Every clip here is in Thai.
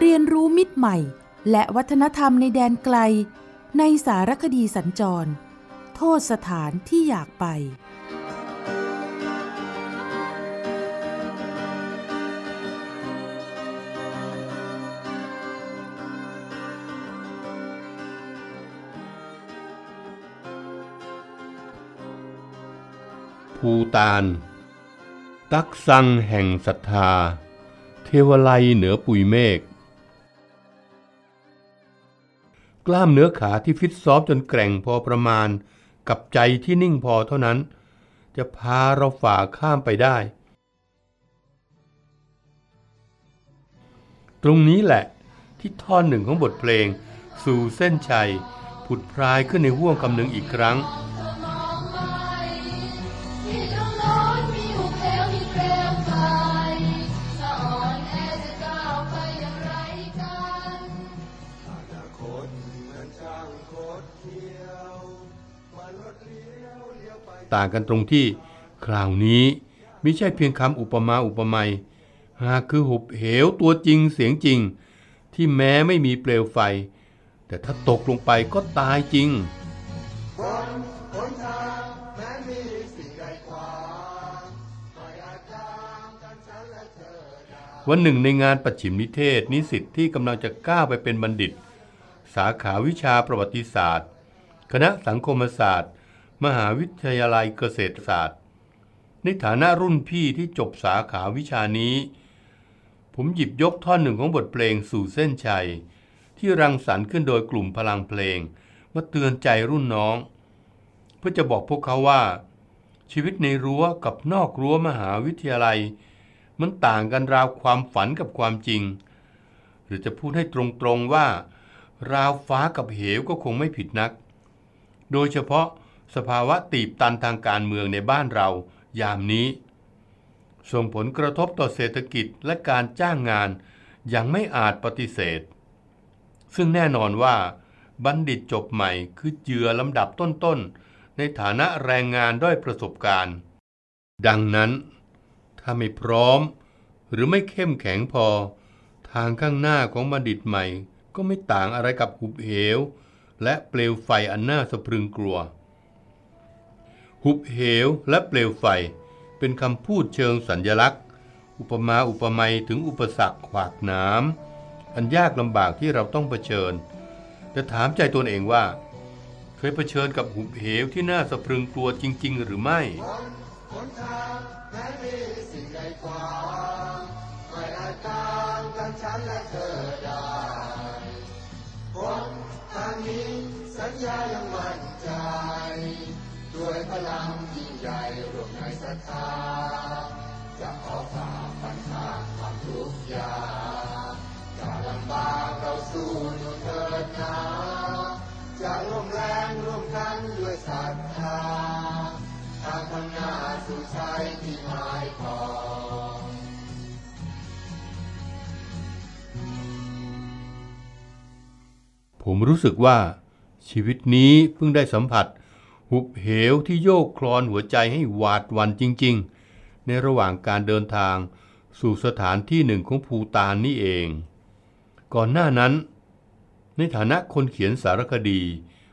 เรียนรู้มิตรใหม่และวัฒนธรรมในแดนไกลในสารคดีสัญจรโทษสถานที่อยากไปภูฏานตักซังแห่งศรัทธาเทวไลเหนือปุยเมฆกล้ามเนื้อขาที่ฟิตซ้อมจนแกร่งพอประมาณกับใจที่นิ่งพอเท่านั้นจะพาเราฝ่าข้ามไปได้ตรงนี้แหละที่ท่อนหนึ่งของบทเพลงสู่เส้นชัยผุดพรายขึ้นในห้วงคำนึงอีกครั้งต่างกันตรงที่คราวนี้มิใช่เพียงคำอุปมาอุปไมยหากคือหุบเหวตัวจริงเสียงจริงที่แม้ไม่มีเปลวไฟแต่ถ้าตกลงไปก็ตายจริงวันหนึ่งในงานปัจฉิมนิเทศนิสิตที่กำลังจะก้าวไปเป็นบัณฑิตสาขาวิชาประวัติศาสตร์คณะสังคมศาสตร์มหาวิทยาลัยเกษตรศาสตร์ในฐานะรุ่นพี่ที่จบสาขาวิชานี้ผมหยิบยกท่อนหนึ่งของบทเพลงสู่เส้นชัยที่รังสรรค์ขึ้นโดยกลุ่มพลังเพลงมาเตือนใจรุ่นน้องเพื่อจะบอกพวกเขาว่าชีวิตในรั้วกับนอกรั้วมหาวิทยาลัยมันต่างกันราวความฝันกับความจริงหรือจะพูดให้ตรงๆว่าราวฟ้ากับเหวก็คงไม่ผิดนักโดยเฉพาะสภาวะตีบตันทางการเมืองในบ้านเรายามนี้ส่งผลกระทบต่อเศรษฐกิจและการจ้างงานยังไม่อาจปฏิเสธซึ่งแน่นอนว่าบัณฑิตจบใหม่คือเจือลำดับต้นๆในฐานะแรงงานด้อยประสบการณ์ดังนั้นถ้าไม่พร้อมหรือไม่เข้มแข็งพอทางข้างหน้าของบัณฑิตใหม่ก็ไม่ต่างอะไรกับหุบเหวและเปลวไฟอันน่าสะพรึงกลัวหุบเหวและเปลวไฟเป็นคำพูดเชิงสัญลักษณ์อุปมาอุปไมยถึงอุปสรรคขวากหนามอันยากลำบากที่เราต้องเผชิญแต่ถามใจตนเองว่าเคยเผชิญกับหุบเหวที่น่าสะพรึงกลัวจริงๆหรือไม่ด้วยพลังยิ่งใหญ่รวมในศรัทธาจะขอฝ่าฟันฝ่าความทุกข์ยากจะลำบากเราสู้อยู่เถิดหนาจะร่วมแรงร่วมกันด้วยศรัทธาทางข้างหน้าสู่ชัยที่หมายปองผมรู้สึกว่าชีวิตนี้เพิ่งได้สัมผัสหุบเหวที่โยกคลอนหัวใจให้หวาดหวั่นจริงๆในระหว่างการเดินทางสู่สถานที่หนึ่งของภูฏานนี่เองก่อนหน้านั้นในฐานะคนเขียนสารคดี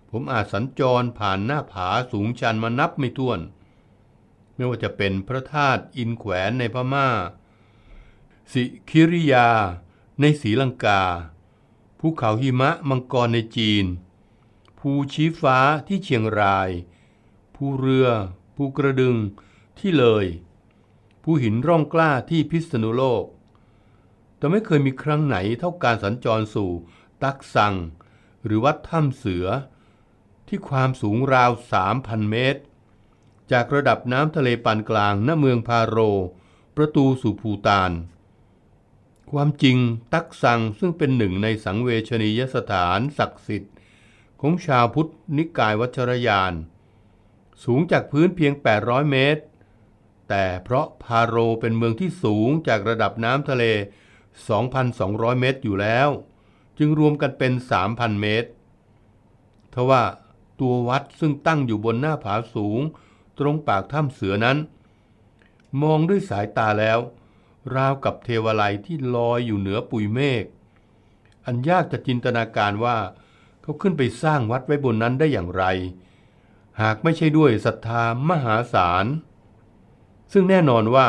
ผมอาจสัญจรผ่านหน้าผาสูงชันมานับไม่ถ้วนไม่ว่าจะเป็นพระธาตุอินแขวนในพม่าสิคิริยาในศรีลังกาภูเขาหิมะมังกรในจีนภูชี้ฟ้าที่เชียงรายภูเรือภูกระดึงที่เลยภูหินร่องกล้าที่พิษณุโลกแต่ไม่เคยมีครั้งไหนเท่าการสัญจรสู่ตักซังหรือวัดถ้ำเสือที่ความสูงราว 3,000 เมตรจากระดับน้ำทะเลปานกลางณเมืองพาโร ประตูสู่ภูฏานความจริงตักสังซึ่งเป็นหนึ่งในสังเวชนียสถานศักดิ์สิทธิ์ของชาวพุทธนิกายวัชรยานสูงจากพื้นเพียง800เมตรแต่เพราะพาโรเป็นเมืองที่สูงจากระดับน้ำทะเล 2,200 เมตรอยู่แล้วจึงรวมกันเป็น 3,000 เมตรทว่าตัววัดซึ่งตั้งอยู่บนหน้าผาสูงตรงปากถ้ำเสือนั้นมองด้วยสายตาแล้วราวกับเทวาลัยที่ลอยอยู่เหนือปุยเมฆอันยากจะจินตนาการว่าเขาขึ้นไปสร้างวัดไว้บนนั้นได้อย่างไรหากไม่ใช่ด้วยศรัทธามหาศาลซึ่งแน่นอนว่า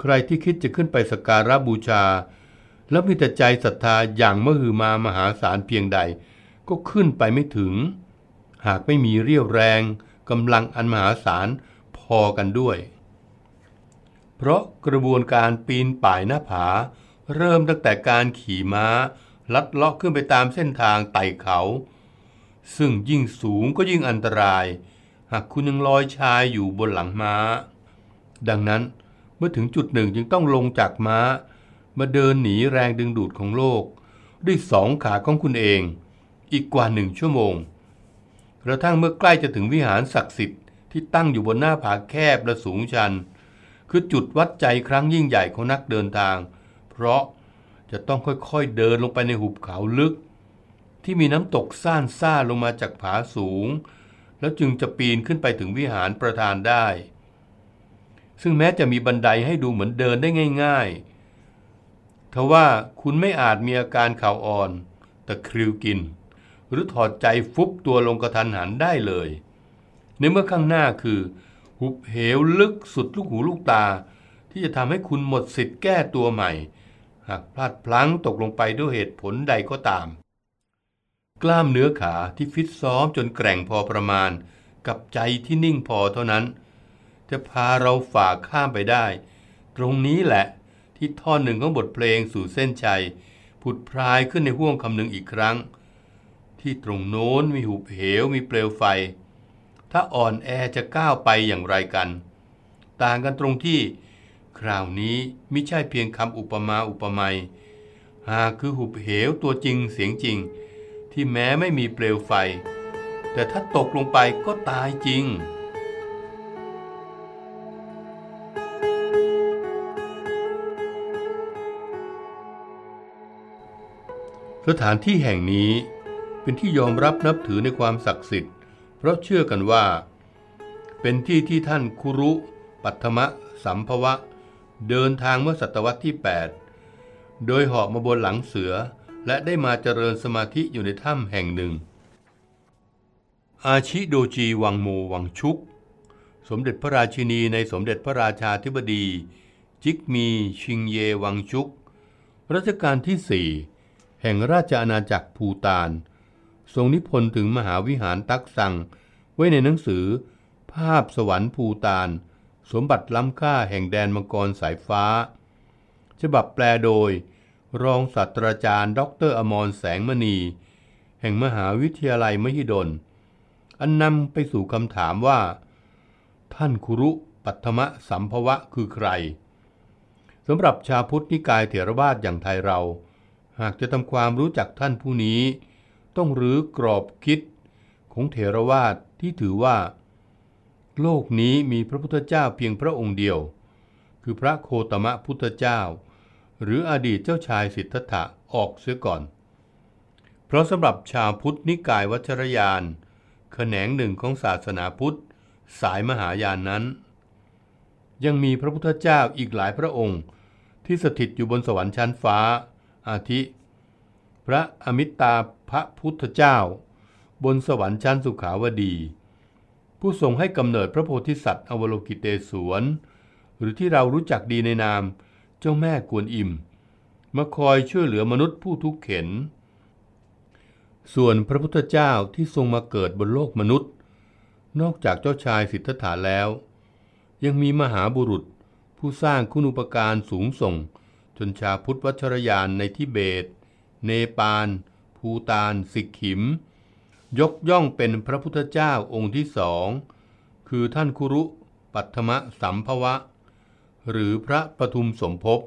ใครที่คิดจะขึ้นไปสักการะบูชาแล้วมีแต่ใจศรัทธาอย่างมหึมามหาศาลเพียงใดก็ขึ้นไปไม่ถึงหากไม่มีเรี่ยวแรงกำลังอันมหาศาลพอกันด้วยเพราะกระบวนการปีนป่ายหน้าผาเริ่มตั้งแต่การขี่ม้าลัดเลาะขึ้นไปตามเส้นทางไต่เขาซึ่งยิ่งสูงก็ยิ่งอันตรายหากคุณยังลอยชายอยู่บนหลังม้าดังนั้นเมื่อถึงจุดหนึ่งจึงต้องลงจากม้ามาเดินหนีแรงดึงดูดของโลกด้วยสองขาของคุณเองอีกกว่า1 ชั่วโมงกระทั่งเมื่อใกล้จะถึงวิหารศักดิ์สิทธิ์ที่ตั้งอยู่บนหน้าผาแคบและสูงชันคือจุดวัดใจครั้งยิ่งใหญ่ของนักเดินทางเพราะจะต้องค่อยๆเดินลงไปในหุบเขาลึกที่มีน้ำตกซ่านซ่าลงมาจากผาสูงแล้วจึงจะปีนขึ้นไปถึงวิหารประธานได้ซึ่งแม้จะมีบันไดให้ดูเหมือนเดินได้ง่ายๆทว่าคุณไม่อาจมีอาการเข่าอ่อนตะคริวกินหรือถอดใจฟุบตัวลงกระทันหันได้เลยในเมื่อข้างหน้าคือหุบเหวลึกสุดลูกหูลูกตาที่จะทำให้คุณหมดสิทธิ์แก้ตัวใหม่หากพลาดพลั้งตกลงไปด้วยเหตุผลใดก็ตามกล้ามเนื้อขาที่ฟิตซ้อมจนแกร่งพอประมาณกับใจที่นิ่งพอเท่านั้นจะพาเราฝ่าข้ามไปได้ตรงนี้แหละที่ท่อนหนึ่งของบทเพลงสู่เส้นชัยผุดพรายขึ้นในห้วงคำนึงอีกครั้งที่ตรงโน้นมีหุบเหวมีเปลวไฟถ้าอ่อนแอจะก้าวไปอย่างไรกันต่างกันตรงที่คราวนี้มิใช่เพียงคำอุปมาอุปไมยหากคือหุบเหวตัวจริงเสียงจริงที่แม้ไม่มีเปลวไฟแต่ถ้าตกลงไปก็ตายจริงสถานที่แห่งนี้เป็นที่ยอมรับนับถือในความศักดิ์สิทธิ์เพราะเชื่อกันว่าเป็นที่ที่ท่านคุรุปัทมะสัมภวะเดินทางเมื่อศตวรรษที่8โดยเหาะมาบนหลังเสือและได้มาเจริญสมาธิอยู่ในถ้ำแห่งหนึ่งอาชิโดจีวังโมวังชุกสมเด็จพระราชินีในสมเด็จพระราชาธิบดีจิกมีชิงเยวังชุกรัชกาลที่4แห่งราชอาณาจักรภูฏานทรงนิพนธ์ถึงมหาวิหารตักสังไว้ในหนังสือภาพสวรรค์ภูฏานสมบัติล้ำค่าแห่งแดนมังกรสายฟ้าฉบับแปลโดยรองศาสตราจารย์ดร.อมรแสงมณีแห่งมหาวิทยาลัยมหิดลอันนำไปสู่คำถามว่าท่านคุรุปัทมะสัมภวะคือใครสำหรับชาวพุทธนิกายเถรวาทอย่างไทยเราหากจะทำความรู้จักท่านผู้นี้ต้องรื้อกรอบคิดของเถรวาทที่ถือว่าโลกนี้มีพระพุทธเจ้าเพียงพระองค์เดียวคือพระโคตมะพุทธเจ้าหรืออดีตเจ้าชายสิทธัตถะออกเสียก่อนเพราะสำหรับชาวพุทธนิกายวัชรยานแขนงหนึ่งของศาสนาพุทธสายมหายานนั้นยังมีพระพุทธเจ้าอีกหลายพระองค์ที่สถิตอยู่บนสวรรค์ชั้นฟ้าอาทิพระอมิตาภพุทธเจ้าบนสวรรค์ชั้นสุขาวดีผู้ทรงให้กำเนิดพระโพธิสัตว์อวโลกิเตศวรหรือที่เรารู้จักดีในนามเจ้าแม่กวนอิมมาคอยช่วยเหลือมนุษย์ผู้ทุกข์เข็ญส่วนพระพุทธเจ้าที่ทรงมาเกิดบนโลกมนุษย์นอกจากเจ้าชายสิทธัตถะแล้วยังมีมหาบุรุษผู้สร้างคุณูปการสูงส่งจนชาวพุทธวัชรยานในทิเบตเนปาลภูฏานสิกขิมยกย่องเป็นพระพุทธเจ้าองค์ที่ 2คือท่านคุรุปัทมะสัมภวะ หรือพระปทุมสมภพ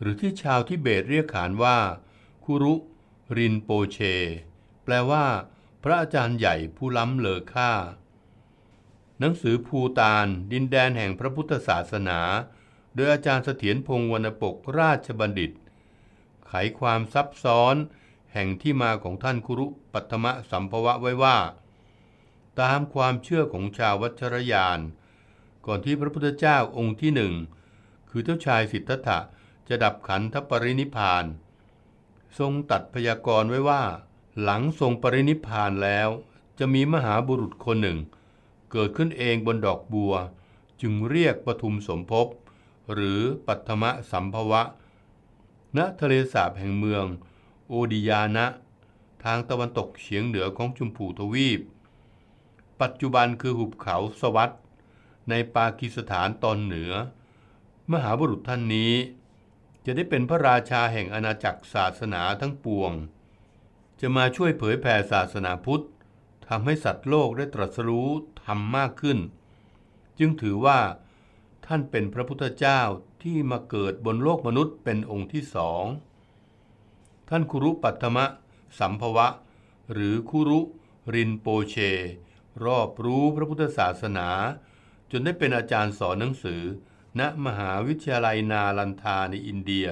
หรือที่ชาวทิเบตเรียกขานว่าคุรุรินโปเชแปลว่าพระอาจารย์ใหญ่ผู้ล้ำเลอค่าหนังสือภูฏานดินแดนแห่งพระพุทธศาสนาโดยอาจารย์เสถียรพงษ์วรรณปกราชบัณฑิตไขความซับซ้อนแห่งที่มาของท่านคุรุปัทมสัมภวะไว้ว่าตามความเชื่อของชาววัชรยานก่อนที่พระพุทธเจ้าองค์ที่หนึ่งคือเจ้าชายสิทธัตถะจะดับขันธปรินิพพานทรงตัดพยากรณ์ไว้ว่าหลังทรงปรินิพพานแล้วจะมีมหาบุรุษคนหนึ่งเกิดขึ้นเองบนดอกบัวจึงเรียกปทุมสมภพหรือปัทมสัมภวะณทะเลสาบแห่งเมืองโอดิยานะทางตะวันตกเฉียงเหนือของชมพูทวีปปัจจุบันคือหุบเขาสวัตในปากีสถานตอนเหนือมหาบุรุษท่านนี้จะได้เป็นพระราชาแห่งอาณาจักรศาสนาทั้งปวงจะมาช่วยเผยแผ่ศาสนาพุทธทำให้สัตว์โลกได้ตรัสรู้ธรรมมากขึ้นจึงถือว่าท่านเป็นพระพุทธเจ้าที่มาเกิดบนโลกมนุษย์เป็นองค์ที่สองท่านคุรุปัทมสัมภวะหรือคุรุรินโปเชรอบรู้พระพุทธศาสนาจนได้เป็นอาจารย์สอนหนังสือณมหาวิทยาลัยนาลันทาในอินเดีย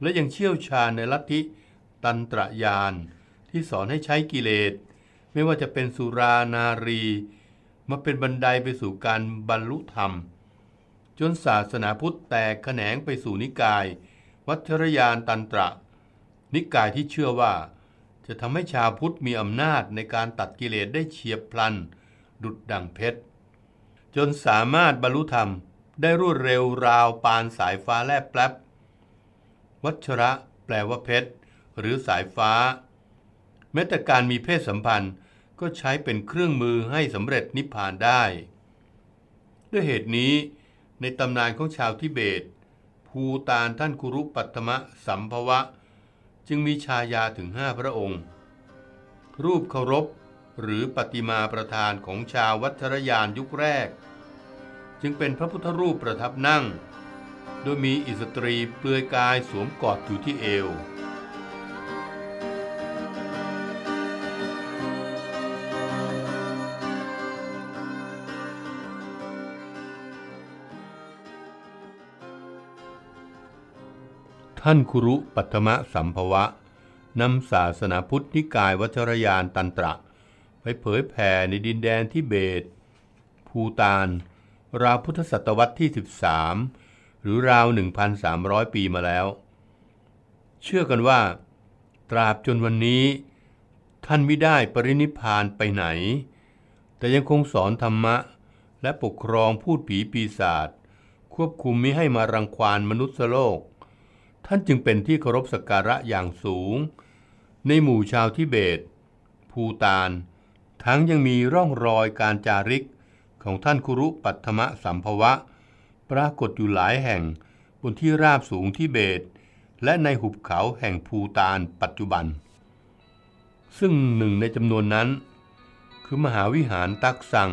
และยังเชี่ยวชาญในลัทธิตันตรยานที่สอนให้ใช้กิเลสไม่ว่าจะเป็นสุรานารีมาเป็นบันไดไปสู่การบรรลุธรรมจนศาสนาพุทธแตกแขนงไปสู่นิกายวัชรยานตันตระนิกายที่เชื่อว่าจะทำให้ชาวพุทธมีอำนาจในการตัดกิเลสได้เฉียบพลันดุจดั่งเพชรจนสามารถบรรลุธรรมได้รวดเร็วราวปานสายฟ้าแลบแป๊บวัชระแปลว่าเพชรหรือสายฟ้าแม้แต่การมีเพศสัมพันธ์ก็ใช้เป็นเครื่องมือให้สำเร็จนิพพานได้ด้วยเหตุนี้ในตำนานของชาวทิเบตภูฏานท่านคุรุปัทมสัมภวะจึงมีชายาถึง5พระองค์รูปเคารพหรือปฏิมาประธานของชาววัชรยานยุคแรกจึงเป็นพระพุทธรูปประทับนั่งโดยมีอิสตรีเปลือยกายสวมกอดอยู่ที่เอวท่านคุรุปัทมสัมภวะนำศาสนาพุทธนิกายวัชรยานตันตระไปเผยแผ่ในดินแดนทิเบตภูฏานราวพุทธศตวรรษที่13หรือราว 1,300 ปีมาแล้วเชื่อกันว่าตราบจนวันนี้ท่านไม่ได้ปรินิพพานไปไหนแต่ยังคงสอนธรรมะและปกครองพูดผีปีศาจควบคุมมิให้มารังควานมนุษยโลกท่านจึงเป็นที่เคารพสักการะอย่างสูงในหมู่ชาวทิเบตภูฏานทั้งยังมีร่องรอยการจาริกของท่านคุรุปัทมสัมภวะปรากฏอยู่หลายแห่งบนที่ราบสูงทิเบตและในหุบเขาแห่งภูฏานปัจจุบันซึ่งหนึ่งในจำนวนนั้นคือมหาวิหารตักสัง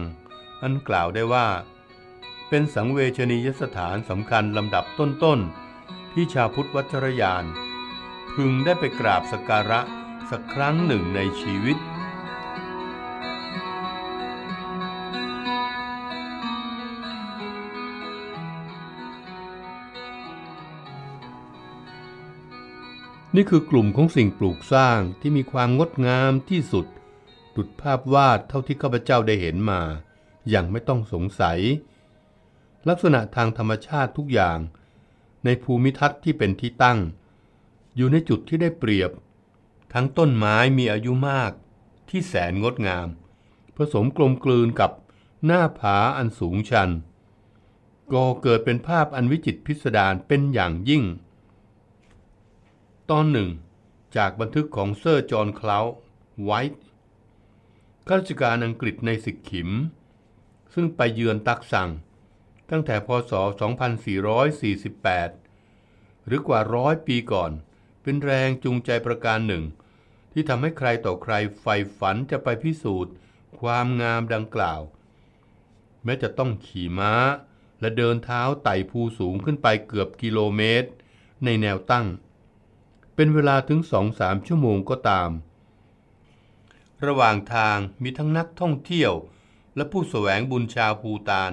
อันกล่าวได้ว่าเป็นสังเวชนียสถานสำคัญลำดับต้นๆที่ชาวพุทธวัชรยานพึงได้ไปกราบสักการะสักครั้งหนึ่งในชีวิตนี่คือกลุ่มของสิ่งปลูกสร้างที่มีความงดงามที่สุดดุจภาพวาดเท่าที่ข้าพเจ้าได้เห็นมาอย่างไม่ต้องสงสัยลักษณะทางธรรมชาติทุกอย่างในภูมิทัศน์ที่เป็นที่ตั้งอยู่ในจุดที่ได้เปรียบทั้งต้นไม้มีอายุมากที่แสนงดงามผสมกลมกลืนกับหน้าผาอันสูงชันก่อเกิดเป็นภาพอันวิจิตรพิสดารเป็นอย่างยิ่งตอนหนึ่งจากบันทึกของเซอร์จอห์นคลาวส์ไวท์ข้าราชการอังกฤษในสิกขิมซึ่งไปเยือนตักสังตั้งแต่พ.ศ. 2448หรือกว่า100ปีก่อนเป็นแรงจูงใจประการหนึ่งที่ทำให้ใครต่อใครใฝ่ฝันจะไปพิสูจน์ความงามดังกล่าวแม้จะต้องขี่ม้า และเดินเท้าไต่ภูสูงขึ้นไปเกือบกิโลเมตรในแนวตั้งเป็นเวลาถึง 2-3 ชั่วโมงก็ตามระหว่างทางมีทั้งนักท่องเที่ยวและผู้แสวงบุญชาวภูฏาน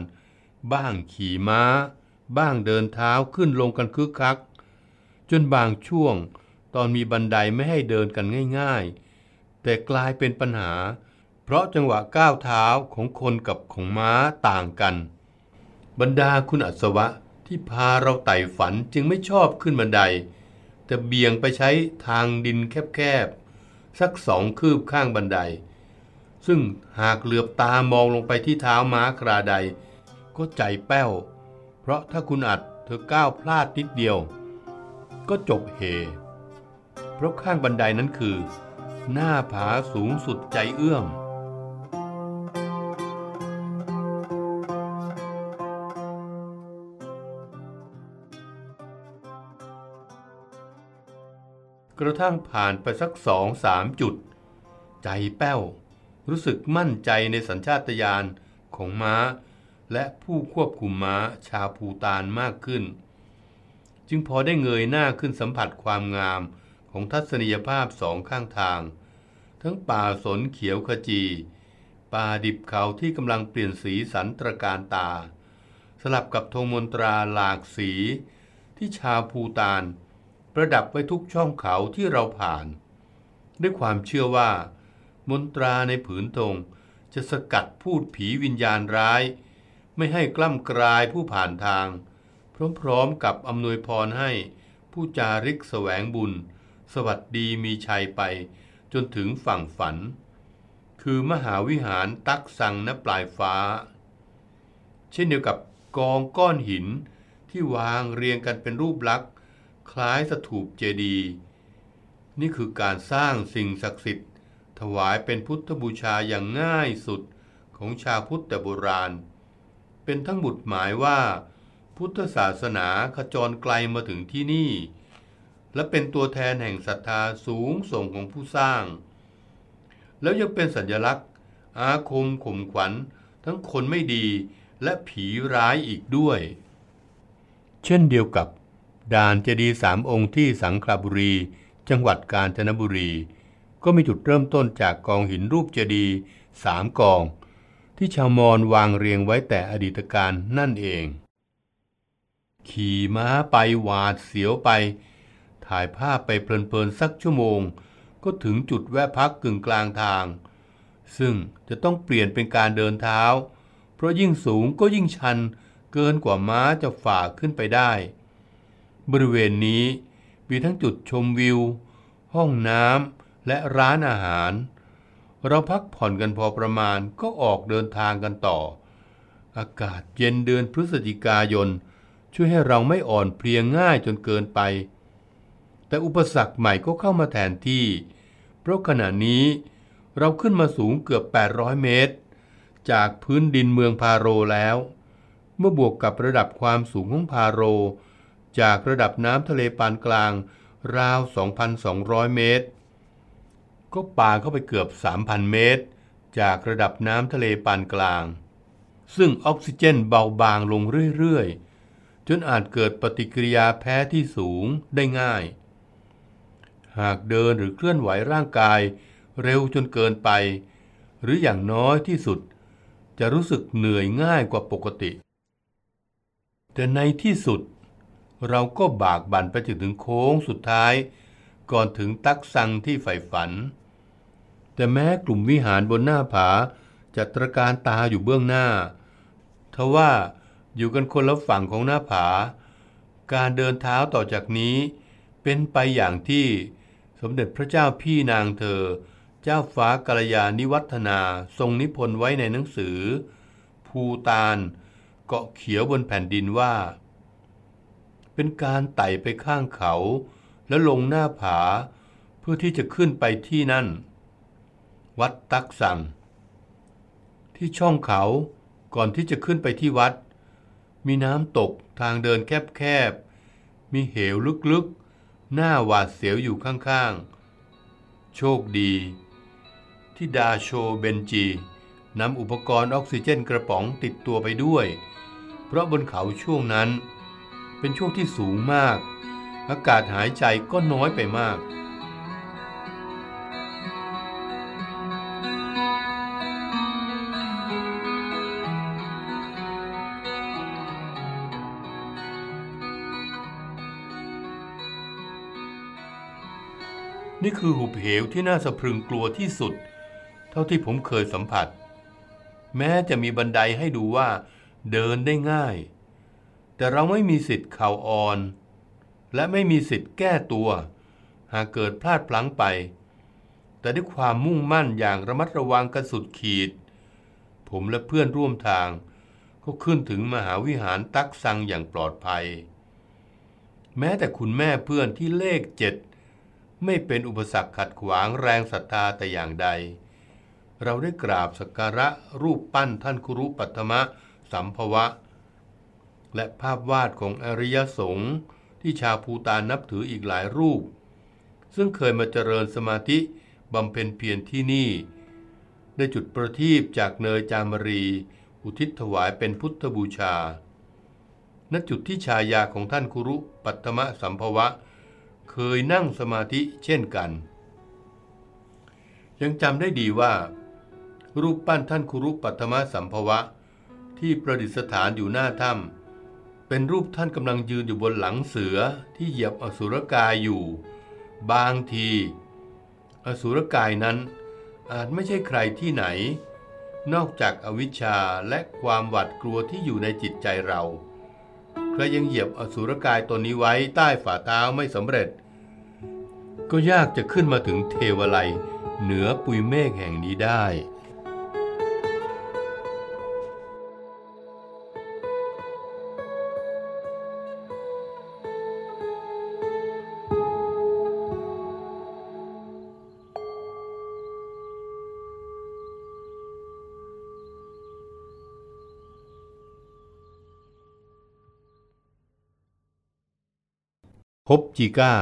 บ้างขี่ม้าบ้างเดินเท้าขึ้นลงกันคึกคักจนบางช่วงตอนมีบันไดไม่ให้เดินกันง่ายๆแต่กลายเป็นปัญหาเพราะจังหวะก้าวเท้าของคนกับของม้าต่างกันบรรดาคุณอัศวะที่พาเราไต่ฝันจึงไม่ชอบขึ้นบันไดแต่เบี่ยงไปใช้ทางดินแคบๆสัก2 คืบข้างบันไดซึ่งหากเหลือบตามองลงไปที่เท้าม้าคราใดก็ใจแป้วเพราะถ้าคุณอัดเธอก้าวพลาดนิดเดียวก็จบเฮเพราะข้างบันไดนั้นคือหน้าผาสูงสุดใจเอื้อมกระทั่งผ่านไปสัก 2-3 จุดใจแป้วรู้สึกมั่นใจในสัญชาตญาณของม้าและผู้ควบคุมม้าชาวภูฏานมากขึ้นจึงพอได้เงยหน้าขึ้นสัมผัสความงามของทัศนียภาพ2 ข้างทางทั้งป่าสนเขียวขจีป่าดิบเขาที่กำลังเปลี่ยนสีสันตระการตาสลับกับธงมนตราหลากสีที่ชาวภูฏานประดับไว้ทุกช่องเขาที่เราผ่านด้วยความเชื่อว่ามนตราในผืนธงจะสกัดพูดผีวิญญาณร้ายไม่ให้กล้ำกลายผู้ผ่านทางพร้อมๆกับอำนวยพรให้ผู้จาริกแสวงบุญสวัสดีมีชัยไปจนถึงฝั่งฝันคือมหาวิหารตักสังณปลายฟ้าเช่นเดียวกับกองก้อนหินที่วางเรียงกันเป็นรูปลักษณ์คล้ายสถูปเจดีย์นี่คือการสร้างสิ่งศักดิ์สิทธิ์ถวายเป็นพุทธบูชาอย่างง่ายสุดของชาวพุทธแต่โบราณเป็นทั้งหมุดหมายว่าพุทธศาสนาขจรไกลมาถึงที่นี่และเป็นตัวแทนแห่งศรัทธาสูงส่งของผู้สร้างแล้วยังเป็นสัญลักษณ์อาคมข่มขวัญทั้งคนไม่ดีและผีร้ายอีกด้วยเช่นเดียวกับด่านเจดีย์3 องค์ที่สังขละบุรีจังหวัดกาญจนบุรีก็มีจุดเริ่มต้นจากกองหินรูปเจดีย์3 กองที่ชาวมอญวางเรียงไว้แต่อดีตกาลนั่นเองขี่ม้าไปหวาดเสียวไปถ่ายภาพไปเพลินๆสักชั่วโมงก็ถึงจุดแวะพักกึ่งกลางทางซึ่งจะต้องเปลี่ยนเป็นการเดินเท้าเพราะยิ่งสูงก็ยิ่งชันเกินกว่าม้าจะฝ่าขึ้นไปได้บริเวณนี้มีทั้งจุดชมวิวห้องน้ำและร้านอาหารเราพักผ่อนกันพอประมาณก็ออกเดินทางกันต่ออากาศเย็นเดือนพฤศจิกายนช่วยให้เราไม่อ่อนเพลียง่ายจนเกินไปแต่อุปสรรคใหม่ก็เข้ามาแทนที่เพราะขณะนี้เราขึ้นมาสูงเกือบ800 เมตรจากพื้นดินเมืองพาโรแล้วเมื่อบวกกับระดับความสูงของพาโรจากระดับน้ำทะเลปานกลางราว 2,200 เมตรก็ปาเข้าไปเกือบ 3,000 เมตรจากระดับน้ำทะเลปานกลางซึ่งออกซิเจนเบาบางลงเรื่อยๆจนอาจเกิดปฏิกิริยาแพ้ที่สูงได้ง่ายหากเดินหรือเคลื่อนไหวร่างกายเร็วจนเกินไปหรืออย่างน้อยที่สุดจะรู้สึกเหนื่อยง่ายกว่าปกติแต่ในที่สุดเราก็บากบั่นไปถึงโค้งสุดท้ายก่อนถึงตักสังที่ใฝ่ฝันแต่แม้กลุ่มวิหารบนหน้าผาจะตระการตาอยู่เบื้องหน้าทว่าอยู่กันคนละฝั่งของหน้าผาการเดินเท้าต่อจากนี้เป็นไปอย่างที่สมเด็จพระเจ้าพี่นางเธอเจ้าฟ้ากัลยาณิวัฒนาทรงนิพนธ์ไว้ในหนังสือภูฏานเกาะเขียวบนแผ่นดินว่าเป็นการไต่ไปข้างเขาแล้วลงหน้าผาเพื่อที่จะขึ้นไปที่นั่นวัดตักสังที่ช่องเขาก่อนที่จะขึ้นไปที่วัดมีน้ำตกทางเดินแคบๆมีเหวลึกๆหน้าหวาดเสียวอยู่ข้างๆโชคดีที่ดาโชเบนจีนำอุปกรณ์ออกซิเจนกระป๋องติดตัวไปด้วย เพราะบนเขาช่วงนั้นเป็นช่วงที่สูงมากอากาศหายใจก็น้อยไปมากนี่คือหุบเหวที่น่าสะพรึงกลัวที่สุดเท่าที่ผมเคยสัมผัสแม้จะมีบันไดให้ดูว่าเดินได้ง่ายแต่เราไม่มีสิทธิ์เข่าอ่อนและไม่มีสิทธิ์แก้ตัวหากเกิดพลาดพลั้งไปแต่ด้วยความมุ่งมั่นอย่างระมัดระวังกันสุดขีดผมและเพื่อนร่วมทางก็ขึ้นถึงมหาวิหารตักซังอย่างปลอดภัยแม้แต่คุณแม่เพื่อนที่เลข7ไม่เป็นอุปสรรคขัดขวางแรงศรัทธาแต่อย่างใดเราได้กราบสักการะรูปปั้นท่านคุรุปัทมะสัมภวะและภาพวาดของอริยสงฆ์ที่ชาวภูฏานนับถืออีกหลายรูปซึ่งเคยมาเจริญสมาธิบำเพ็ญเพียรที่นี่ได้จุดประทีปจากเนยจามรีอุทิศถวายเป็นพุทธบูชาณจุดที่ฉายาของท่านคุรุปัทมะสัมภวะเคยนั่งสมาธิเช่นกันยังจำได้ดีว่ารูปปั้นท่านคุรุปัทมสัมภวะที่ประดิษฐานอยู่หน้าถ้ำเป็นรูปท่านกำลังยืนอยู่บนหลังเสือที่เหยียบอสุรกายอยู่บางทีอสุรกายนั้นอาจไม่ใช่ใครที่ไหนนอกจากอวิชชาและความหวาดกลัวที่อยู่ในจิตใจเราใครยังเหยียบอสุรกายตนนี้ไว้ใต้ฝ่าเท้าไม่สำเร็จก็ยากจะขึ้นมาถึงเทวไลยเหนือปุยเมฆแห่งนี้ได้พบจีก้า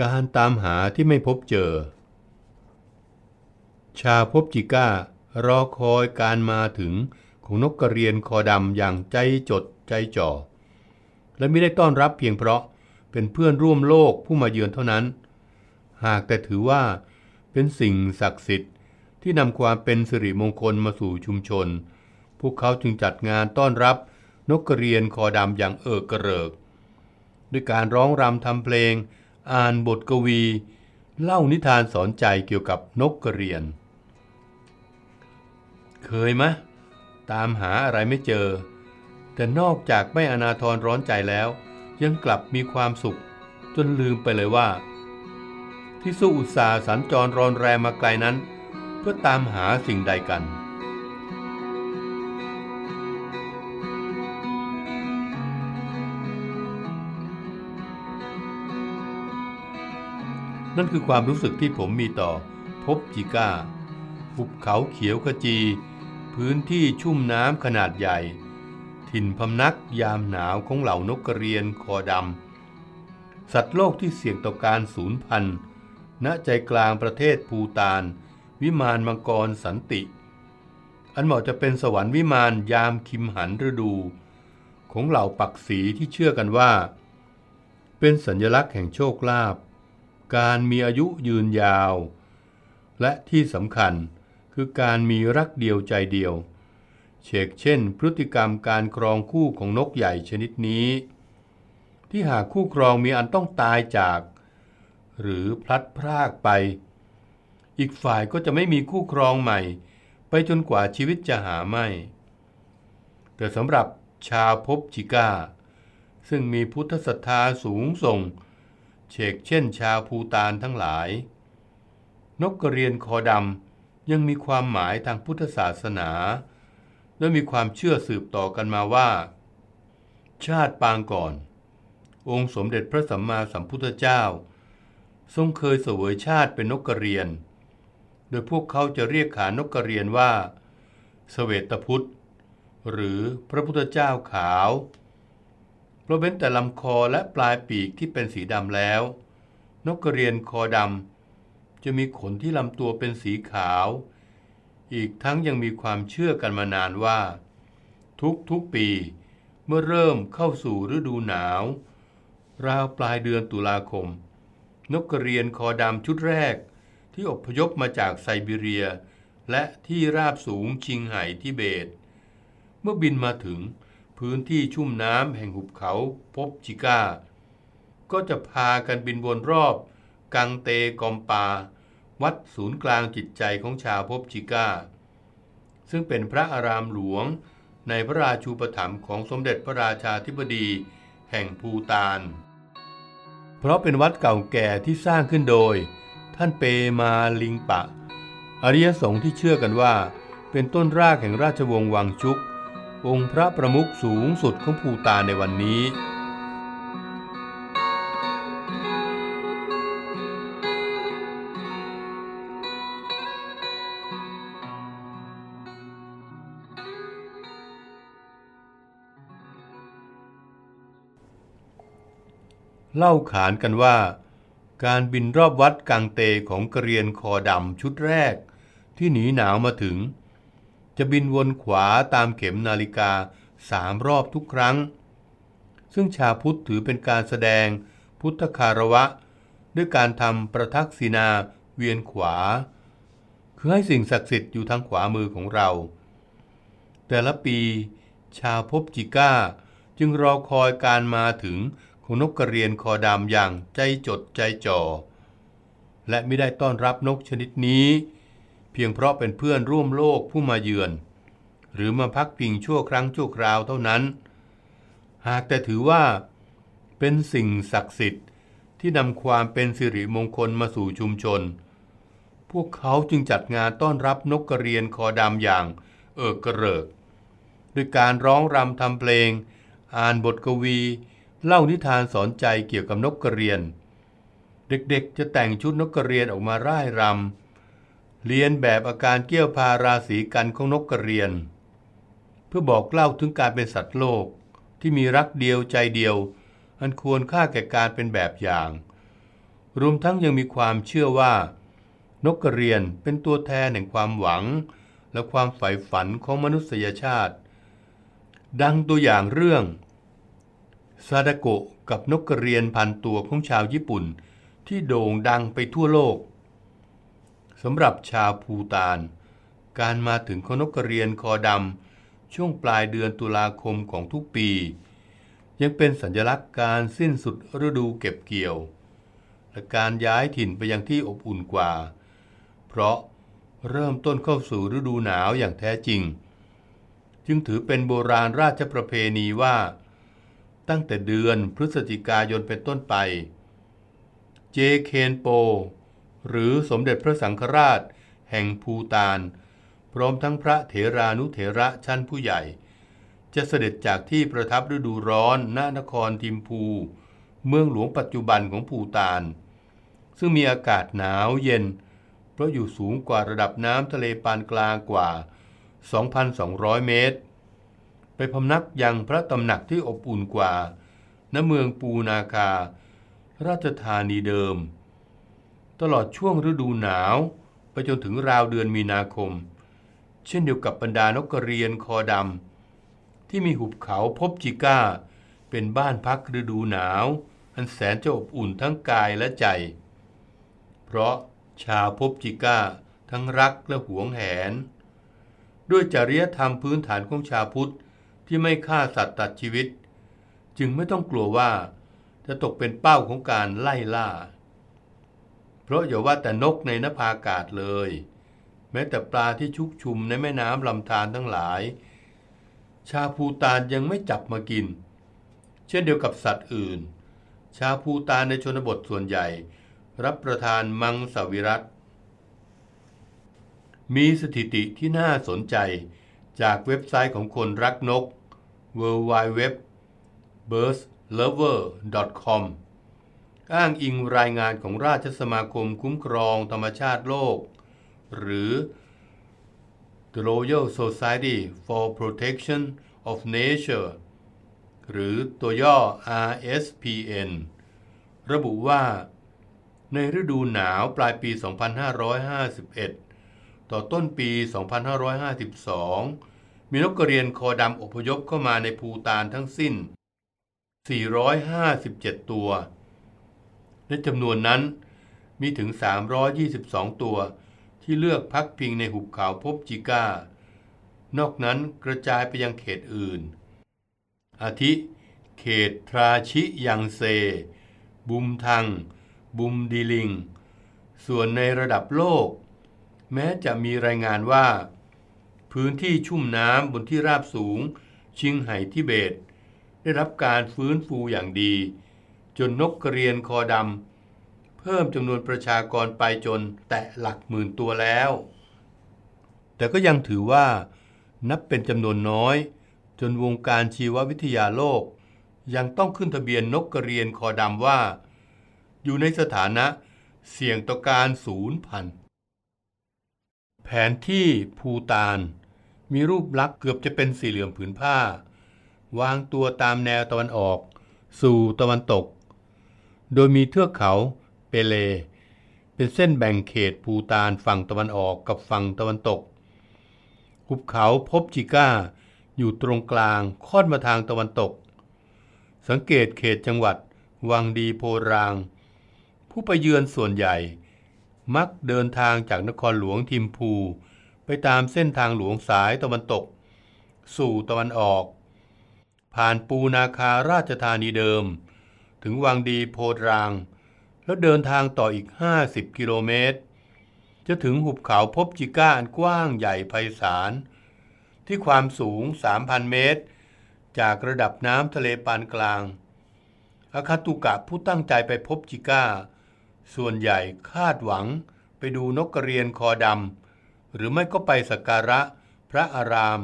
การตามหาที่ไม่พบเจอชาวพบจีก้ารอคอยการมาถึงของนกกระเรียนคอดำอย่างใจจดใจจ่อและไม่ได้ต้อนรับเพียงเพราะเป็นเพื่อนร่วมโลกผู้มาเยือนเท่านั้นหากแต่ถือว่าเป็นสิ่งศักดิ์สิทธิ์ที่นำความเป็นสิริมงคลมาสู่ชุมชนพวกเขาจึงจัดงานต้อนรับนกกระเรียนคอดำอย่างเอิกกระเริกด้วยการร้องรำทำเพลงอ่านบทกวีเล่านิทานสอนใจเกี่ยวกับนกกระเรียนเคยไหมตามหาอะไรไม่เจอแต่นอกจากไม่อนาถร้อนใจแล้วยังกลับมีความสุขจนลืมไปเลยว่าที่สู้อุตสาห์สัญจรรอนแรงมาไกลนั้นเพื่อตามหาสิ่งใดกันนั่นคือความรู้สึกที่ผมมีต่อพบจิก้าหุบเขาเขียวขจีพื้นที่ชุ่มน้ำขนาดใหญ่ถิ่นพำนักยามหนาวของเหล่านกกระเรียนคอดำสัตว์โลกที่เสี่ยงต่อการสูญพันธุ์ณใจกลางประเทศภูฏานวิมานมังกรสันติอันเหมาะจะเป็นสวรรค์วิมานยามคิมหันฤดูของเหล่าปักษีที่เชื่อกันว่าเป็นสัญลักษณ์แห่งโชคลาภการมีอายุยืนยาวและที่สำคัญคือการมีรักเดียวใจเดียวเช่นพฤติกรรมการครองคู่ของนกใหญ่ชนิดนี้ที่หากคู่ครองมีอันต้องตายจากหรือพลัดพรากไปอีกฝ่ายก็จะไม่มีคู่ครองใหม่ไปจนกว่าชีวิตจะหาไม่แต่สำหรับชาวพบจิก้าซึ่งมีพุทธศรัทธาสูงส่งเช่นชาวภูฏานทั้งหลายนกกระเรียนคอดำยังมีความหมายทางพุทธศาสนาและมีความเชื่อสืบต่อกันมาว่าชาติปางก่อนองค์สมเด็จพระสัมมาสัมพุทธเจ้าทรงเคยเสวยชาติเป็นนกกระเรียนโดยพวกเขาจะเรียกขานกกระเรียนว่าเสวตพุทธหรือพระพุทธเจ้าขาวเพราะเว้นแต่ลำคอและปลายปีกที่เป็นสีดำแล้วนกกระเรียนคอดำจะมีขนที่ลำตัวเป็นสีขาวอีกทั้งยังมีความเชื่อกันมานานว่าทุกๆปี เมื่อเริ่มเข้าสู่ฤดูหนาวราวปลายเดือนตุลาคมนกกระเรียนคอดำชุดแรกที่อพยพมาจากไซบีเรียและที่ราบสูงชิงไห่ทิเบตเมื่อบินมาถึงพื้นที่ชุ่มน้ำแห่งหุบเขาพบจิก้าก็จะพากันบินวนรอบกังเตกอมปาวัดศูนย์กลางจิตใจของชาวพบจิก้าซึ่งเป็นพระอารามหลวงในพระราชูปถัมภ์ของสมเด็จพระราชาธิบดีแห่งภูฏานเพราะเป็นวัดเก่าแก่ที่สร้างขึ้นโดยท่านเปมาลิงปะอริยสงฆ์ที่เชื่อกันว่าเป็นต้นรากแห่งราชวงศ์วังชุกองค์พระประมุขสูงสุดของภูฏานในวันนี้เล่าขานกันว่าการบินรอบวัดกังเตของกระเรียนคอดำชุดแรกที่หนีหนาวมาถึงจะบินวนขวาตามเข็มนาฬิกา3 รอบทุกครั้งซึ่งชาวพุทธถือเป็นการแสดงพุทธคารวะด้วยการทำประทักษิณาเวียนขวาคือให้สิ่งศักดิ์สิทธิ์อยู่ทางขวามือของเราแต่ละปีชาวพบจิก้าจึงรอคอยการมาถึงของนกกระเรียนคอดำอย่างใจจดใจจ่อและไม่ได้ต้อนรับนกชนิดนี้เพียงเพราะเป็นเพื่อนร่วมโลกผู้มาเยือนหรือมาพักพิงชั่วครั้งชั่วคราวเท่านั้นหากแต่ถือว่าเป็นสิ่งศักดิ์สิทธิ์ที่นำความเป็นสิริมงคลมาสู่ชุมชนพวกเขาจึงจัดงานต้อนรับนกกระเรียนคอดำอย่างกระเริกด้วยการร้องรำทำเพลงอ่านบทกวีเล่านิทานสอนใจเกี่ยวกับนกกระเรียนเด็กๆจะแต่งชุดนกกระเรียนออกมาร่ายรำเรียนแบบอาการเกี้ยวพาราศีกันของนกกระเรียนเพื่อบอกเล่าถึงการเป็นสัตว์โลกที่มีรักเดียวใจเดียวอันควรค่าแก่การเป็นแบบอย่างรวมทั้งยังมีความเชื่อว่านกกระเรียนเป็นตัวแทนแห่งความหวังและความใฝ่ฝันของมนุษยชาติดังตัวอย่างเรื่องซาดาโกะกับนกกระเรียนพันตัวของชาวญี่ปุ่นที่โด่งดังไปทั่วโลกสำหรับชาวภูฏานการมาถึงของนกกระเรียนคอดำช่วงปลายเดือนตุลาคมของทุกปียังเป็นสัญลักษณ์การสิ้นสุดฤดูเก็บเกี่ยวและการย้ายถิ่นไปยังที่อบอุ่นกว่าเพราะเริ่มต้นเข้าสู่ฤดูหนาวอย่างแท้จริงจึงถือเป็นโบราณราชประเพณีว่าตั้งแต่เดือนพฤศจิกายนเป็นต้นไปเจเคนโปหรือสมเด็จพระสังฆราชแห่งภูฏานพร้อมทั้งพระเถรานุเถระชั้นผู้ใหญ่จะเสด็จจากที่ประทับฤดูร้อนณนครทิมพูเมืองหลวงปัจจุบันของภูฏานซึ่งมีอากาศหนาวเย็นเพราะอยู่สูงกว่าระดับน้ำทะเลปานกลางกว่า 2,200 เมตรไปพำนักยังพระตำหนักที่อบอุ่นกว่าณเมืองปูนาคาราชธานีเดิมตลอดช่วงฤดูหนาวไปจนถึงราวเดือนมีนาคมเช่นเดียวกับบรรดานกกระเรียนคอดำที่มีหุบเขาพบจิก้าเป็นบ้านพักฤดูหนาวอันแสนจะอบอุ่นทั้งกายและใจเพราะชาวพบจิก้าทั้งรักและหวงแหนด้วยจริยธรรมพื้นฐานของชาวพุทธที่ไม่ฆ่าสัตว์ตัดชีวิตจึงไม่ต้องกลัวว่าจะตกเป็นเป้าของการไล่ล่าเพราะอย่าว่าแต่นกในนภาอากาศเลยแม้แต่ปลาที่ชุกชุมในแม่น้ำลำธารทั้งหลายชาวภูฏานยังไม่จับมากินเช่นเดียวกับสัตว์อื่นชาวภูฏานในชนบทส่วนใหญ่รับประทานมังสวิรัติมีสถิติที่น่าสนใจจากเว็บไซต์ของคนรักนก www.birdslover.com อ้างอิงรายงานของราชสมาคมคุ้มครองธรรมชาติโลกหรือ The Royal Society for Protection of Nature หรือตัวย่อ RSPN ระบุว่าในฤดูหนาวปลายปี 2551ต่อต้นปี 2552 มีนกกระเรียนคอดำอพยพเข้ามาในภูฏานทั้งสิ้น457ตัวและจำนวนนั้นมีถึง322ตัวที่เลือกพักพิงในหุบเขาพบจิก้านอกนั้นกระจายไปยังเขตอื่นอาทิเขตทราชิยังเซบุมทังบุมดิลิงส่วนในระดับโลกแม้จะมีรายงานว่าพื้นที่ชุ่มน้ำบนที่ราบสูงชิงไหทิเบตได้รับการฟื้นฟูอย่างดีจนนกกระเรียนคอดำเพิ่มจำนวนประชากรไปจนแตะหลักหมื่นตัวแล้วแต่ก็ยังถือว่านับเป็นจำนวนน้อยจนวงการชีววิทยาโลกยังต้องขึ้นทะเบียนนกกระเรียนคอดำว่าอยู่ในสถานะเสี่ยงต่อการสูญพันธุ์แผนที่ภูฏานมีรูปลักษณ์เกือบจะเป็นสี่เหลี่ยมผืนผ้าวางตัวตามแนวตะวันออกสู่ตะวันตกโดยมีเทือกเขาเปเลเป็นเส้นแบ่งเขตภูฏานฝั่งตะวันออกกับฝั่งตะวันตกหุบเขาพบจิก้าอยู่ตรงกลางค่อนมาทางตะวันตกสังเกตเขตจังหวัดวังดีโพรางผู้ไปเยือนส่วนใหญ่มักเดินทางจากนครหลวงทิมพูไปตามเส้นทางหลวงสายตะวันตกสู่ตะวันออกผ่านปูนาคาราชธานีเดิมถึงวังดีโพรางแล้วเดินทางต่ออีก50กิโลเมตรจะถึงหุบเขาพบจิก้าอันกว้างใหญ่ไพศาลที่ความสูง 3,000 เมตรจากระดับน้ำทะเลปานกลางอาคาตุกะผู้ตั้งใจไปพบจิก้าส่วนใหญ่คาดหวังไปดูนกกระเรียนคอดำหรือไม่ก็ไปสักการะพระอาราม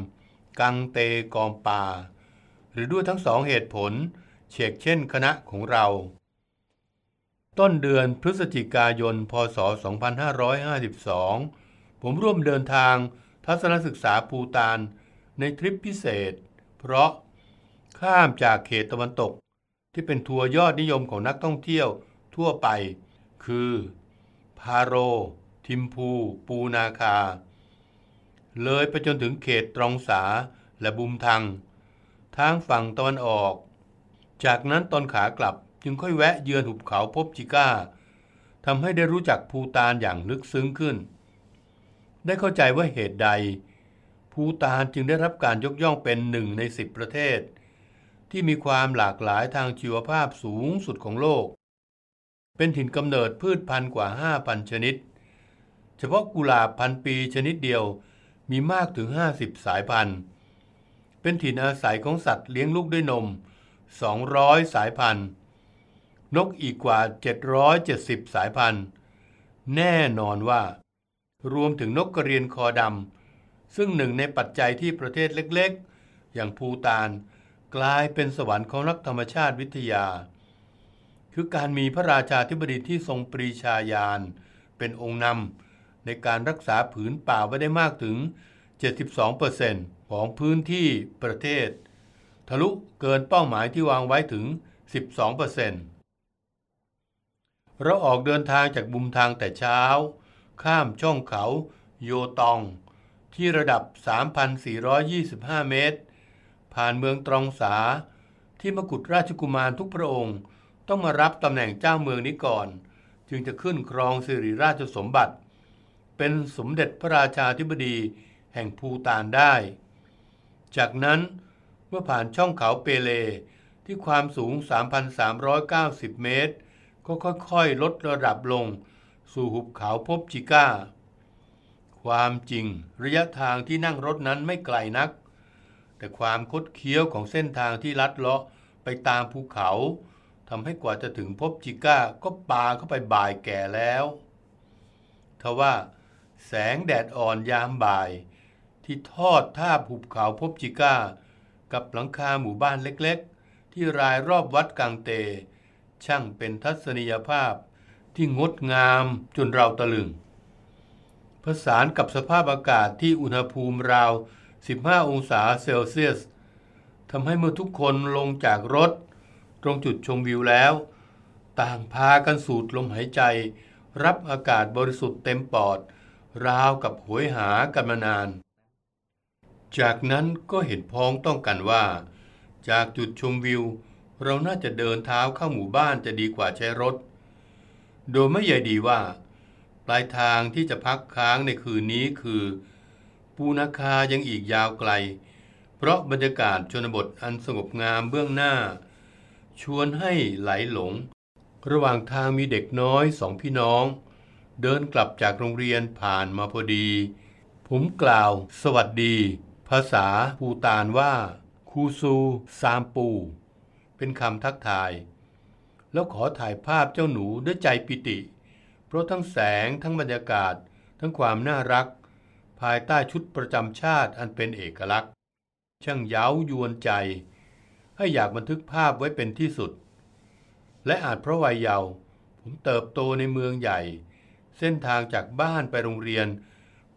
กังเตกอมปาหรือด้วยทั้งสองเหตุผลเฉกเช่นคณะของเราต้นเดือนพฤศจิกายนพ.ศ. 2552ผมร่วมเดินทางทัศนศึกษาภูฏานในทริปพิเศษเพราะข้ามจากเขตตะวันตกที่เป็นทัวร์ยอดนิยมของนักท่องเที่ยวทั่วไปคือพาโรทิมพูปูนาคาเลยไปจนถึงเขตตรองสาและบุมทังทางฝั่งตะวันออกจากนั้นตอนขากลับจึงค่อยแวะเยือนหุบเขาพบจิก้าทำให้ได้รู้จักภูฏานอย่างลึกซึ้งขึ้นได้เข้าใจว่าเหตุใดภูฏานจึงได้รับการยกย่องเป็น1ใน10ประเทศที่มีความหลากหลายทางชีวภาพสูงสุดของโลกเป็นถิ่นกำเนิดพืชพันธุ์กว่า 5,000 ชนิดเฉพาะกุหลาบพันปีชนิดเดียวมีมากถึง50สายพันธุ์เป็นถิ่นอาศัยของสัตว์เลี้ยงลูกด้วยนม200สายพันธุ์นกอีกกว่า770สายพันธุ์แน่นอนว่ารวมถึงนกกระเรียนคอดำซึ่งหนึ่งในปัจจัยที่ประเทศเล็กๆอย่างภูฏานกลายเป็นสวรรค์ของนักธรรมชาติวิทยาคือการมีพระราชาธิบดีที่ทรงปรีชาญาณเป็นองค์นำในการรักษาผืนป่าไว้ได้มากถึง 72% ของพื้นที่ประเทศทะลุเกินเป้าหมายที่วางไว้ถึง 12% เราออกเดินทางจากบุมทางแต่เช้าข้ามช่องเขาโยตองที่ระดับ 3,425 เมตรผ่านเมืองตรองสาที่มกุฎราชกุมารทุกพระองค์ต้องมารับตำแหน่งเจ้าเมืองนี้ก่อนจึงจะขึ้นครองสิริราชสมบัติเป็นสมเด็จพระราชาธิบดีแห่งภูฏานได้จากนั้นเมื่อผ่านช่องเขาเปเลที่ความสูง 3,390 เมตรก็ค่อยๆลดระดับลงสู่หุบเขาพบจิก้าความจริงระยะทางที่นั่งรถนั้นไม่ไกลนักแต่ความคดเคี้ยวของเส้นทางที่ลัดเลาะไปตามภูเขาทำให้กว่าจะถึงพบจิก้าก็ปาเข้าไปบ่ายแก่แล้วทว่าแสงแดดอ่อนยามบ่ายที่ทอดทาบหุบเขาพบจิก้ากับหลังคาหมู่บ้านเล็กๆที่รายรอบวัดกังเตช่างเป็นทัศนียภาพที่งดงามจนเราตะลึงผสานกับสภาพอากาศที่อุณหภูมิราว15องศาเซลเซียสทำให้เมื่อทุกคนลงจากรถตรงจุดชมวิวแล้วต่างพากันสูดลมหายใจรับอากาศบริสุทธิ์เต็มปอดราวกับหวยหากันมานาน จากนั้นก็เห็นพ้องต้องกันว่าจากจุดชมวิวเราน่าจะเดินเท้าเข้าหมู่บ้านจะดีกว่าใช้รถโดยไม่ใยดีว่าปลายทางที่จะพักค้างในคืนนี้คือปูนาคายังอีกยาวไกลเพราะบรรยากาศชนบทอันสงบงามเบื้องหน้าชวนให้ไหลหลงระหว่างทางมีเด็กน้อยสองพี่น้องเดินกลับจากโรงเรียนผ่านมาพอดีผมกล่าวสวัสดีภาษาปูตานว่าคูซูซามปูเป็นคำทักทายแล้วขอถ่ายภาพเจ้าหนูด้วยใจปิติเพราะทั้งแสงทั้งบรรยากาศทั้งความน่ารักภายใต้ชุดประจำชาติอันเป็นเอกลักษณ์ช่างเย้ายวนใจให้อยากบันทึกภาพไว้เป็นที่สุดและอาจเพราะวัยเยาว์ผมเติบโตในเมืองใหญ่เส้นทางจากบ้านไปโรงเรียน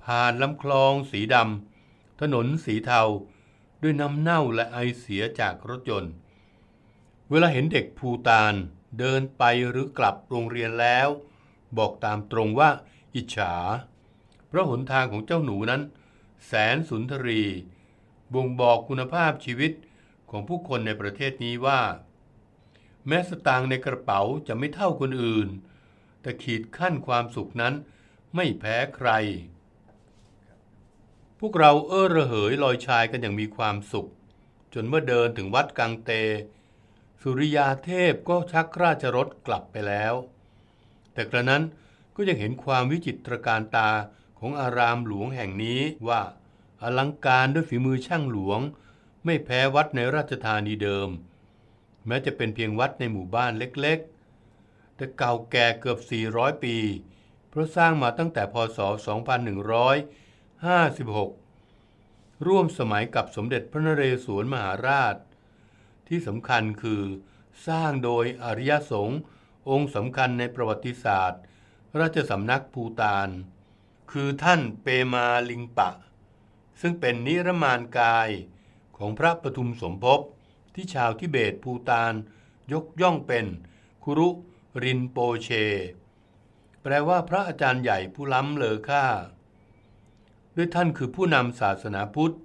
ผ่านลำคลองสีดำถนนสีเทาด้วยน้ำเน่าและไอเสียจากรถยนต์เวลาเห็นเด็กภูฏานเดินไปหรือกลับโรงเรียนแล้วบอกตามตรงว่าอิจฉาเพราะหนทางของเจ้าหนูนั้นแสนสุนทรีบ่งบอกคุณภาพชีวิตของผู้คนในประเทศนี้ว่าแม้สตางค์ในกระเป๋าจะไม่เท่าคนอื่นแต่ขีดขั้นความสุขนั้นไม่แพ้ใครพวกเราระเหยลอยชายกันอย่างมีความสุขจนเมื่อเดินถึงวัดกังเตสุริยาเทพก็ชักราชรถกลับไปแล้วแต่กระนั้นก็ยังเห็นความวิจิตรการตาของอารามหลวงแห่งนี้ว่าอลังการด้วยฝีมือช่างหลวงไม่แพ้วัดในราชธานีเดิมแม้จะเป็นเพียงวัดในหมู่บ้านเล็กๆแต่เก่าแก่เกือบ400ปีเพราะสร้างมาตั้งแต่พ.ศ. 2156ร่วมสมัยกับสมเด็จพระนเรศวรมหาราชที่สำคัญคือสร้างโดยอริยสงฆ์องค์สำคัญในประวัติศาสตร์ราชสำนักภูฏานคือท่านเปมาลิงปะซึ่งเป็นนิรมานกายของพระปทุมสมภพที่ชาวทิเบตภูฏานยกย่องเป็นคุรุรินโปเชแปลว่าพระอาจารย์ใหญ่ผู้ล้ำเลอค่าด้วยท่านคือผู้นำศาสนาพุทธ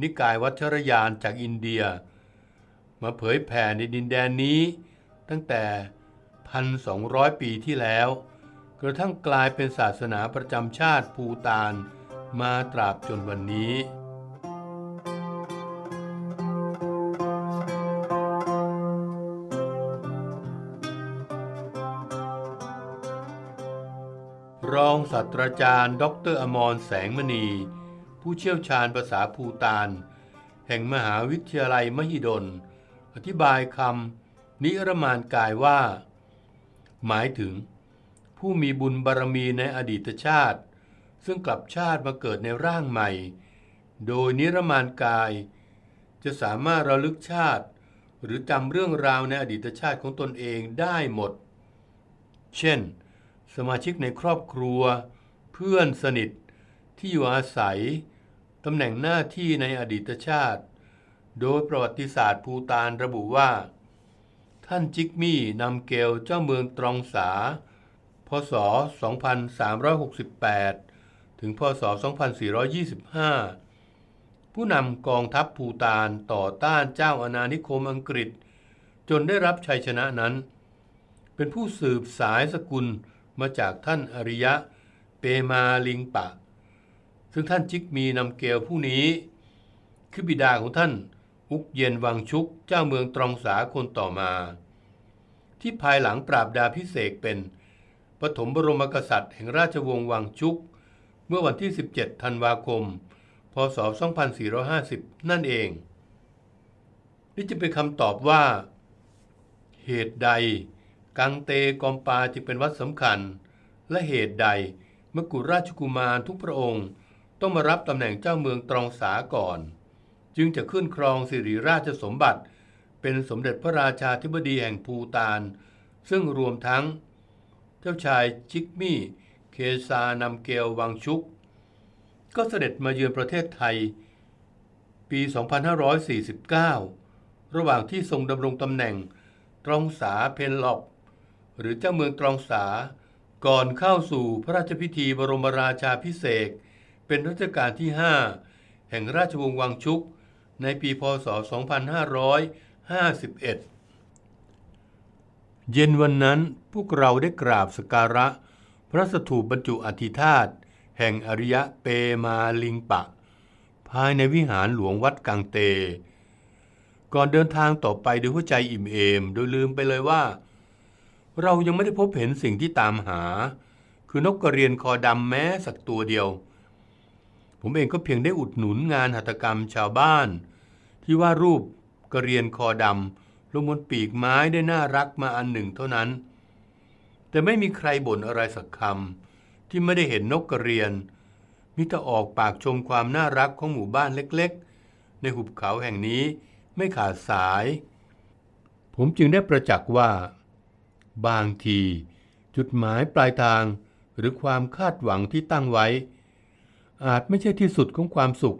นิกายวัชรยานจากอินเดียมาเผยแผ่ในดินแดนนี้ตั้งแต่ 1,200 ปีที่แล้วกระทั่งกลายเป็นศาสนาประจำชาติภูฏานมาตราบจนวันนี้รองศาสตราจารย์ดร.อมรแสงมณีผู้เชี่ยวชาญภาษาภูฏานแห่งมหาวิทยาลัยมหิดลอธิบายคำนิรมานกายว่าหมายถึงผู้มีบุญบารมีในอดีตชาติซึ่งกลับชาติมาเกิดในร่างใหม่โดยนิรมานกายจะสามารถระลึกชาติหรือจำเรื่องราวในอดีตชาติของตนเองได้หมดเช่นสมาชิกในครอบครัวเพื่อนสนิทที่อยู่อาศัยตำแหน่งหน้าที่ในอดีตชาติโดยประวัติศาสตร์ภูฏานระบุว่าท่านจิกมี่นำเกลเจ้าเมืองตรองสาพ.ศ. 2368 ถึงพ.ศ. 2425 ผู้นำกองทัพภูฏานต่อต้านเจ้าอาณานิคมอังกฤษจนได้รับชัยชนะนั้นเป็นผู้สืบสายสกุลมาจากท่านอริยะเปมาลิงปะซึ่งท่านจิกมีนำเกลผู้นี้คือบิดาของท่านอุกเย็นวังชุกเจ้าเมืองตรองสาคนต่อมาที่ภายหลังปราบดาพิเศษเป็นปฐมบรมกษัตริย์แห่งราชวงศ์วังชุกเมื่อวันที่17ธันวาคมพ.ศ. 2450นั่นเองนี่จะเป็นคำตอบว่าเหตุใดกังเตกอมปาจึงเป็นวัดสำคัญและเหตุใดมกุฎราชกุมารทุกพระองค์ต้องมารับตำแหน่งเจ้าเมืองตรองสาก่อนจึงจะขึ้นครองสิริราชสมบัติเป็นสมเด็จพระราชาธิบดีแห่งภูฏานซึ่งรวมทั้งเจ้าชายจิกมี่เคซานำเกลวังชุกก็เสด็จมาเยือนประเทศไทยปี 2549 ระหว่างที่ทรงดำรงตำแหน่งตรองสาเพนลอบหรือเจ้าเมืองตรองสาก่อนเข้าสู่พระราชพิธีบรมราชาภิเษกเป็นรัชกาลที่ 5 แห่งราชวงศ์วังชุกในปีพ.ศ. 2551เย็นวันนั้นพวกเราได้กราบสักการะพระสถูปบรรจุอธิธาตุแห่งอริยะเปมาลิงปะภายในวิหารหลวงวัดกังเตก่อนเดินทางต่อไปด้วยหัวใจอิ่มเอมโดยลืมไปเลยว่าเรายังไม่ได้พบเห็นสิ่งที่ตามหาคือนกกระเรียนคอดำแม้สักตัวเดียวผมเองก็เพียงได้อุดหนุนงานหัตถกรรมชาวบ้านที่วาดรูปกระเรียนคอดำลงบนปีกไม้ได้น่ารักมาอันหนึ่งเท่านั้นแต่ไม่มีใครบ่นอะไรสักคำที่ไม่ได้เห็นนกกระเรียนมิแต่ออกปากชมความน่ารักของหมู่บ้านเล็กๆในหุบเขาแห่งนี้ไม่ขาดสายผมจึงได้ประจักษ์ว่าบางทีจุดหมายปลายทางหรือความคาดหวังที่ตั้งไว้อาจไม่ใช่ที่สุดของความสุข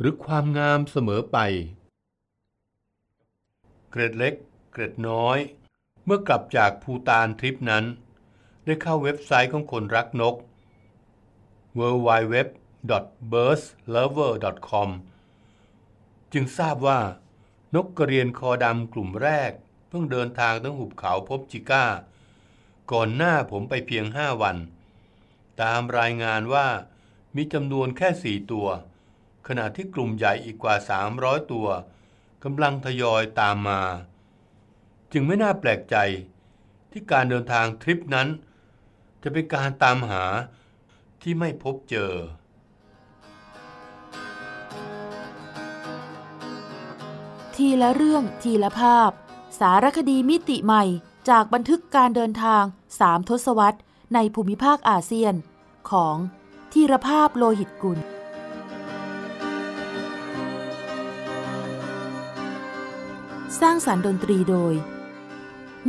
หรือความงามเสมอไปเกร็ดเล็กเกร็ดน้อยเมื่อกลับจากภูฏานทริปนั้นได้เข้าเว็บไซต์ของคนรักนก www.birdslover.com จึงทราบว่านกกระเรียนคอดำกลุ่มแรกเพิ่งเดินทางทั้งหุบเขาพบจิก้าก่อนหน้าผมไปเพียง5 วันตามรายงานว่ามีจำนวนแค่4 ตัวขณะที่กลุ่มใหญ่อีกกว่า300 ตัวกำลังทยอยตามมาจึงไม่น่าแปลกใจที่การเดินทางทริปนั้นจะเป็นการตามหาที่ไม่พบเจอทีละเรื่องทีละภาพสารคดีมิติใหม่จากบันทึกการเดินทาง3 ทศวรรษในภูมิภาคอาเซียนของธีรภาพโลหิตกุลสร้างสรรค์ดนตรีโดย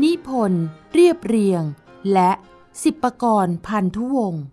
นิพนธ์เรียบเรียงและศิปกรพันธุวงศ์